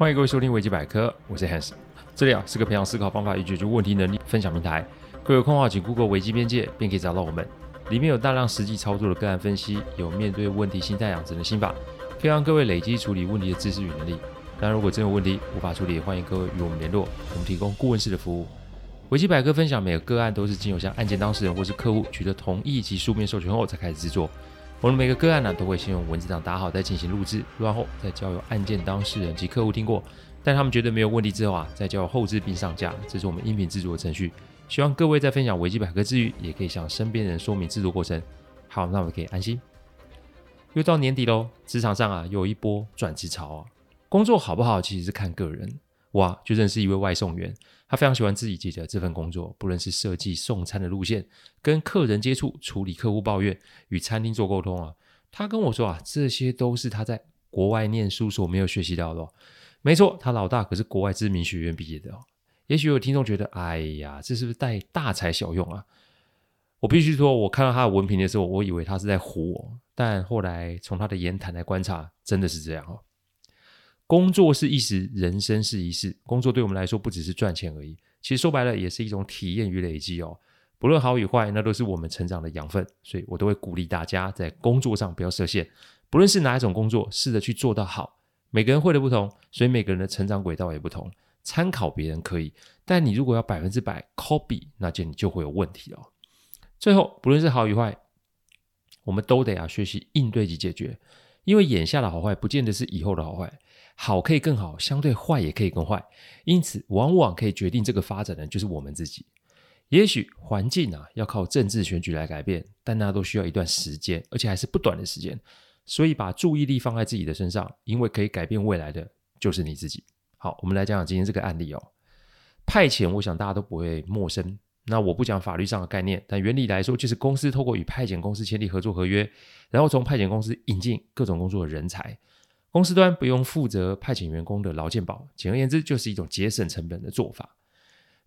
欢迎各位收听维基百科，我是 Hans， 这里是个培养思考方法与解决问题能力分享平台。各位有空的话，请 Google 维基边界便可以找到我们，里面有大量实际操作的个案分析，有面对问题心态养成的心法，可以让各位累积处理问题的知识与能力。那如果真有问题无法处理，也欢迎各位与我们联络，我们提供顾问式的服务。维基百科分享每个个案都是经由向案件当事人或是客户取得同意及书面授权后才开始制作。我们每个个案都会先用文字档打好，再进行录制，录完后再交由案件当事人及客户听过，但他们觉得没有问题之后再交由后制并上架，这是我们音频制作的程序。希望各位在分享维基百科之余，也可以向身边人说明制作过程。好，那我们可以安心。又到年底喽，职场上又有一波转职潮工作好不好其实是看个人。我就认识一位外送员，他非常喜欢自己解决这份工作，不论是设计送餐的路线，跟客人接触，处理客户抱怨，与餐厅做沟通他跟我说这些都是他在国外念书所没有学习到的没错，他老大可是国外知名学院毕业的也许有听众觉得哎呀，这是不是带大材小用我必须说，我看到他的文凭的时候，我以为他是在唬我，但后来从他的言谈来观察，真的是这样工作是一时，人生是一世。工作对我们来说不只是赚钱而已，其实说白了也是一种体验与累积不论好与坏，那都是我们成长的养分。所以我都会鼓励大家在工作上不要设限，不论是哪一种工作，试着去做到好。每个人会的不同，所以每个人的成长轨道也不同。参考别人可以，但你如果要 100% copy， 那你就会有问题最后，不论是好与坏，我们都得学习应对及解决，因为眼下的好坏不见得是以后的好坏，好可以更好，相对坏也可以更坏，因此往往可以决定这个发展的就是我们自己。也许环境要靠政治选举来改变，但那都需要一段时间，而且还是不短的时间，所以把注意力放在自己的身上，因为可以改变未来的就是你自己。好，我们来讲讲今天这个案例派遣我想大家都不会陌生，那我不讲法律上的概念，但原理来说就是公司透过与派遣公司签订合作合约，然后从派遣公司引进各种工作的人才，公司端不用负责派遣员工的劳健保，简而言之就是一种节省成本的做法。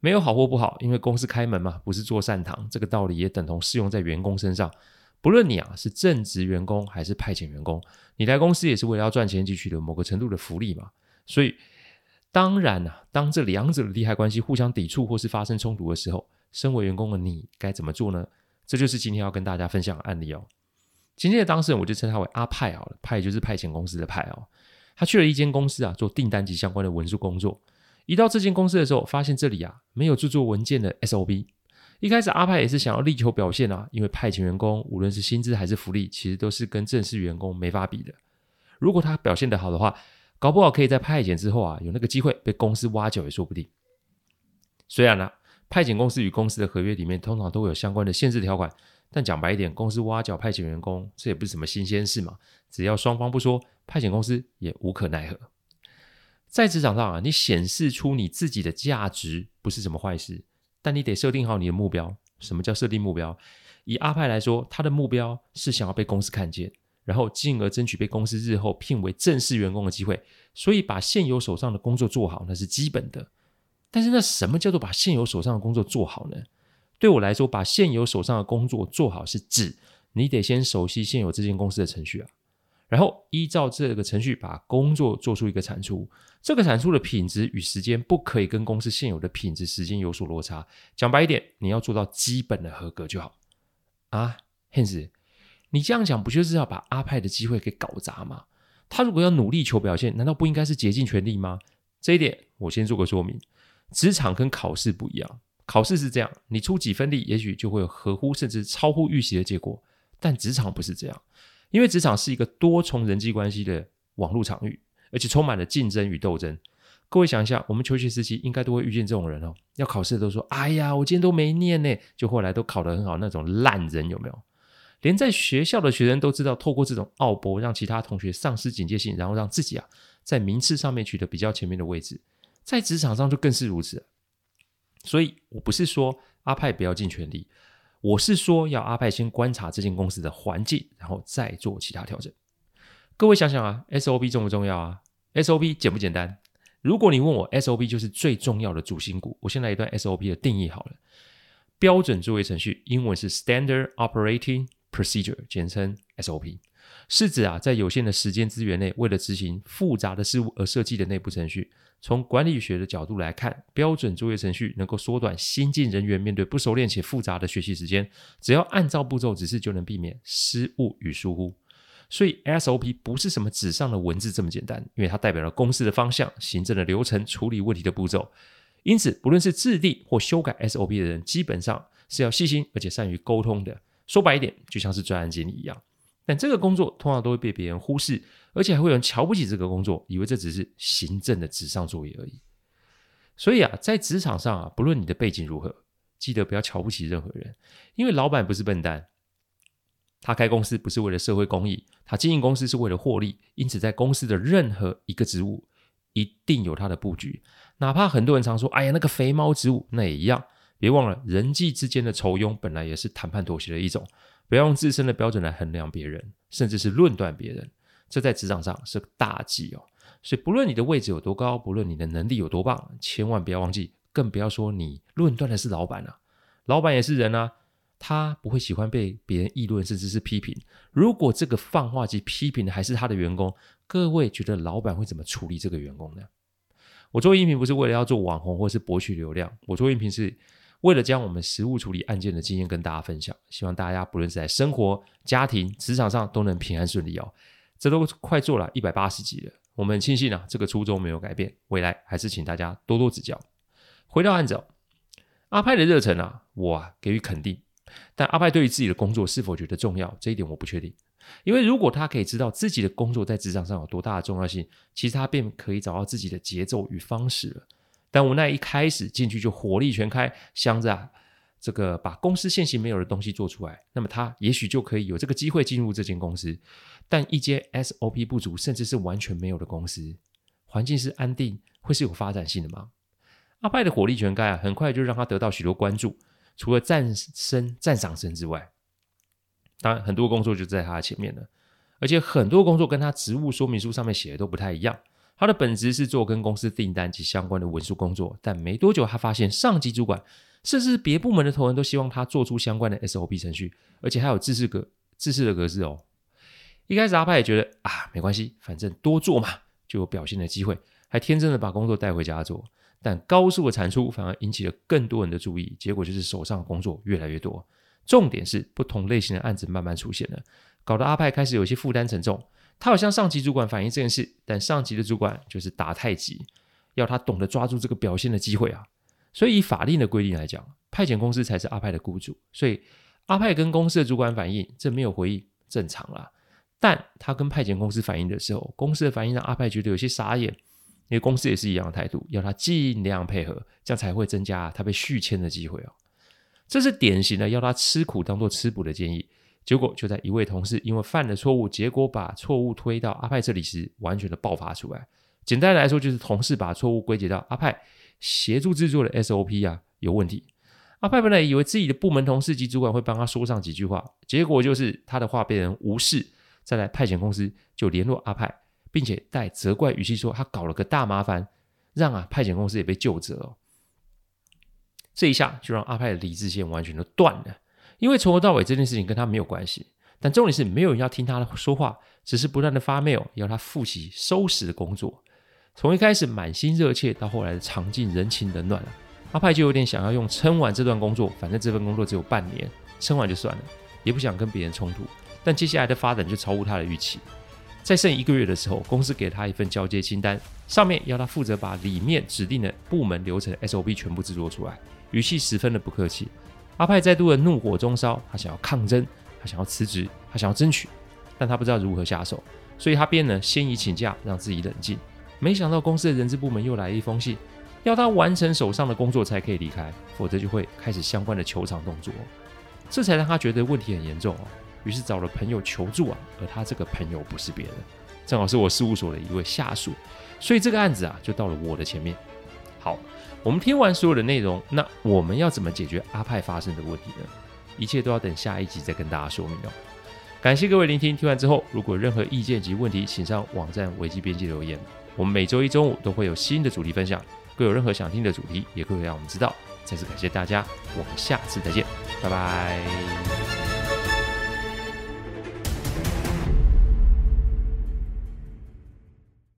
没有好或不好，因为公司开门嘛，不是做善堂，这个道理也等同适用在员工身上。不论你是正职员工还是派遣员工，你来公司也是为了要赚钱及取得某个程度的福利嘛。所以当然当这两者的利害关系互相抵触或是发生冲突的时候，身为员工的你该怎么做呢？这就是今天要跟大家分享的案例今天的当事人我就称他为阿派好了，派就是派遣公司的派他去了一间公司做订单及相关的文书工作，一到这间公司的时候发现这里没有制作文件的 SOP。 一开始阿派也是想要力求表现因为派遣员工无论是薪资还是福利其实都是跟正式员工没法比的，如果他表现得好的话，搞不好可以在派遣之后有那个机会被公司挖角也说不定。虽然派遣公司与公司的合约里面通常都有相关的限制条款，但讲白一点，公司挖角派遣员工这也不是什么新鲜事嘛，只要双方不说，派遣公司也无可奈何。在职场上你显示出你自己的价值不是什么坏事，但你得设定好你的目标。什么叫设定目标？以阿派来说，他的目标是想要被公司看见，然后进而争取被公司日后聘为正式员工的机会，所以把现有手上的工作做好那是基本的。但是那什么叫做把现有手上的工作做好呢？对我来说，把现有手上的工作做好是指你得先熟悉现有这间公司的程序然后依照这个程序把工作做出一个产出，这个产出的品质与时间不可以跟公司现有的品质时间有所落差。讲白一点，你要做到基本的合格就好Hans， 你这样讲不就是要把阿派的机会给搞砸吗？他如果要努力求表现，难道不应该是竭尽全力吗？这一点我先做个说明。职场跟考试不一样，考试是这样，你出几分力也许就会有合乎甚至超乎预期的结果，但职场不是这样，因为职场是一个多重人际关系的网络场域，而且充满了竞争与斗争。各位想一下，我们求学时期应该都会遇见这种人要考试都说哎呀我今天都没念呢，就后来都考得很好那种烂人有没有？连在学校的学生都知道透过这种奥博让其他同学丧失警戒性，然后让自己在名次上面取得比较前面的位置，在职场上就更是如此了。所以我不是说阿派不要尽全力，我是说要阿派先观察这间公司的环境，然后再做其他调整。各位想想SOP 重不重要SOP 简不简单？如果你问我 SOP 就是最重要的主心骨，我先来一段 SOP 的定义好了。标准作业程序，英文是 Standard Operating Procedure， 简称 SOP，是指在有限的时间资源内，为了执行复杂的事务而设计的内部程序。从管理学的角度来看，标准作业程序能够缩短新进人员面对不熟练且复杂的学习时间，只要按照步骤指示就能避免失误与疏忽。所以 SOP 不是什么纸上的文字这么简单，因为它代表了公司的方向、行政的流程、处理问题的步骤。因此不论是制定或修改 SOP 的人，基本上是要细心而且善于沟通的。说白一点，就像是专案经理一样，但这个工作通常都会被别人忽视，而且还会有人瞧不起这个工作，以为这只是行政的纸上作业而已。所以在职场上不论你的背景如何，记得不要瞧不起任何人，因为老板不是笨蛋，他开公司不是为了社会公益，他经营公司是为了获利。因此在公司的任何一个职务一定有他的布局，哪怕很多人常说那个肥猫职务，那也一样。别忘了，人际之间的仇庸本来也是谈判妥协的一种，不要用自身的标准来衡量别人，甚至是论断别人，这在职场上是个大忌所以不论你的位置有多高，不论你的能力有多棒，千万不要忘记，更不要说你论断的是老板老板也是人他不会喜欢被别人议论甚至是批评。如果这个放话及批评的还是他的员工，各位觉得老板会怎么处理这个员工呢？我做音频不是为了要做网红或是博取流量，我做音频是为了将我们实务处理案件的经验跟大家分享，希望大家不论是在生活、家庭、职场上都能平安顺利这都快做了180集了，我们很庆幸这个初衷没有改变，未来还是请大家多多指教。回到案子阿派的热忱我给予肯定，但阿派对于自己的工作是否觉得重要，这一点我不确定。因为如果他可以知道自己的工作在职场上有多大的重要性，其实他便可以找到自己的节奏与方式了。但我那一开始进去就火力全开，想着这个把公司现行没有的东西做出来，那么他也许就可以有这个机会进入这间公司。但一间 SOP 不足甚至是完全没有的公司，环境是安定会是有发展性的吗？阿派的火力全开很快就让他得到许多关注，除了赞赏声之外，当然很多工作就在他的前面了，而且很多工作跟他职务说明书上面写的都不太一样。他的本职是做跟公司订单及相关的文书工作，但没多久他发现上级主管甚至别部门的头人都希望他做出相关的 SOP 程序，而且还有制式的格式一开始阿派也觉得没关系，反正多做嘛就有表现的机会，还天真的把工作带回家做。但高速的产出反而引起了更多人的注意，结果就是手上的工作越来越多，重点是不同类型的案子慢慢出现了，搞得阿派开始有些负担沉重。他有向上级主管反映这件事，但上级的主管就是打太极，要他懂得抓住这个表现的机会所以以法令的规定来讲，派遣公司才是阿派的雇主，所以阿派跟公司的主管反映，这没有回应正常啦。但他跟派遣公司反映的时候，公司的反应让阿派觉得有些傻眼，因为公司也是一样的态度，要他尽量配合，这样才会增加他被续签的机会这是典型的要他吃苦当做吃补的建议。结果就在一位同事因为犯了错误，结果把错误推到阿派这里时，完全的爆发出来。简单来说，就是同事把错误归结到阿派协助制作的 SOP 有问题。阿派本来以为自己的部门同事及主管会帮他说上几句话，结果就是他的话被人无视。再来派遣公司就联络阿派，并且带责怪语气说他搞了个大麻烦，让派遣公司也被究责这一下就让阿派的理智线完全都断了，因为从头到尾这件事情跟他没有关系。但重点是没有人要听他说话，只是不断的发 mail 要他复习收拾的工作。从一开始满心热切到后来的尝尽人情冷暖阿派就有点想要用撑完这段工作，反正这份工作只有半年，撑完就算了，也不想跟别人冲突。但接下来的发展就超乎他的预期，在剩一个月的时候，公司给他一份交接清单，上面要他负责把里面指定的部门流程 SOP 全部制作出来，语气十分的不客气。阿派再度的怒火中烧，他想要抗争，他想要辞职，他想要争取，但他不知道如何下手，所以他便先以请假让自己冷静。没想到公司的人事部门又来一封信，要他完成手上的工作才可以离开，否则就会开始相关的求偿动作这才让他觉得问题很严重于是找了朋友求助而他这个朋友不是别人，正好是我事务所的一位下属，所以这个案子就到了我的前面。好，我们听完所有的内容，那我们要怎么解决阿派发生的问题呢？一切都要等下一集再跟大家说明感谢各位聆听，听完之后如果有任何意见及问题，请上网站危机边界留言。我们每周一中午都会有新的主题分享，各位有任何想听的主题也可以让我们知道。再次感谢大家，我们下次再见，拜拜。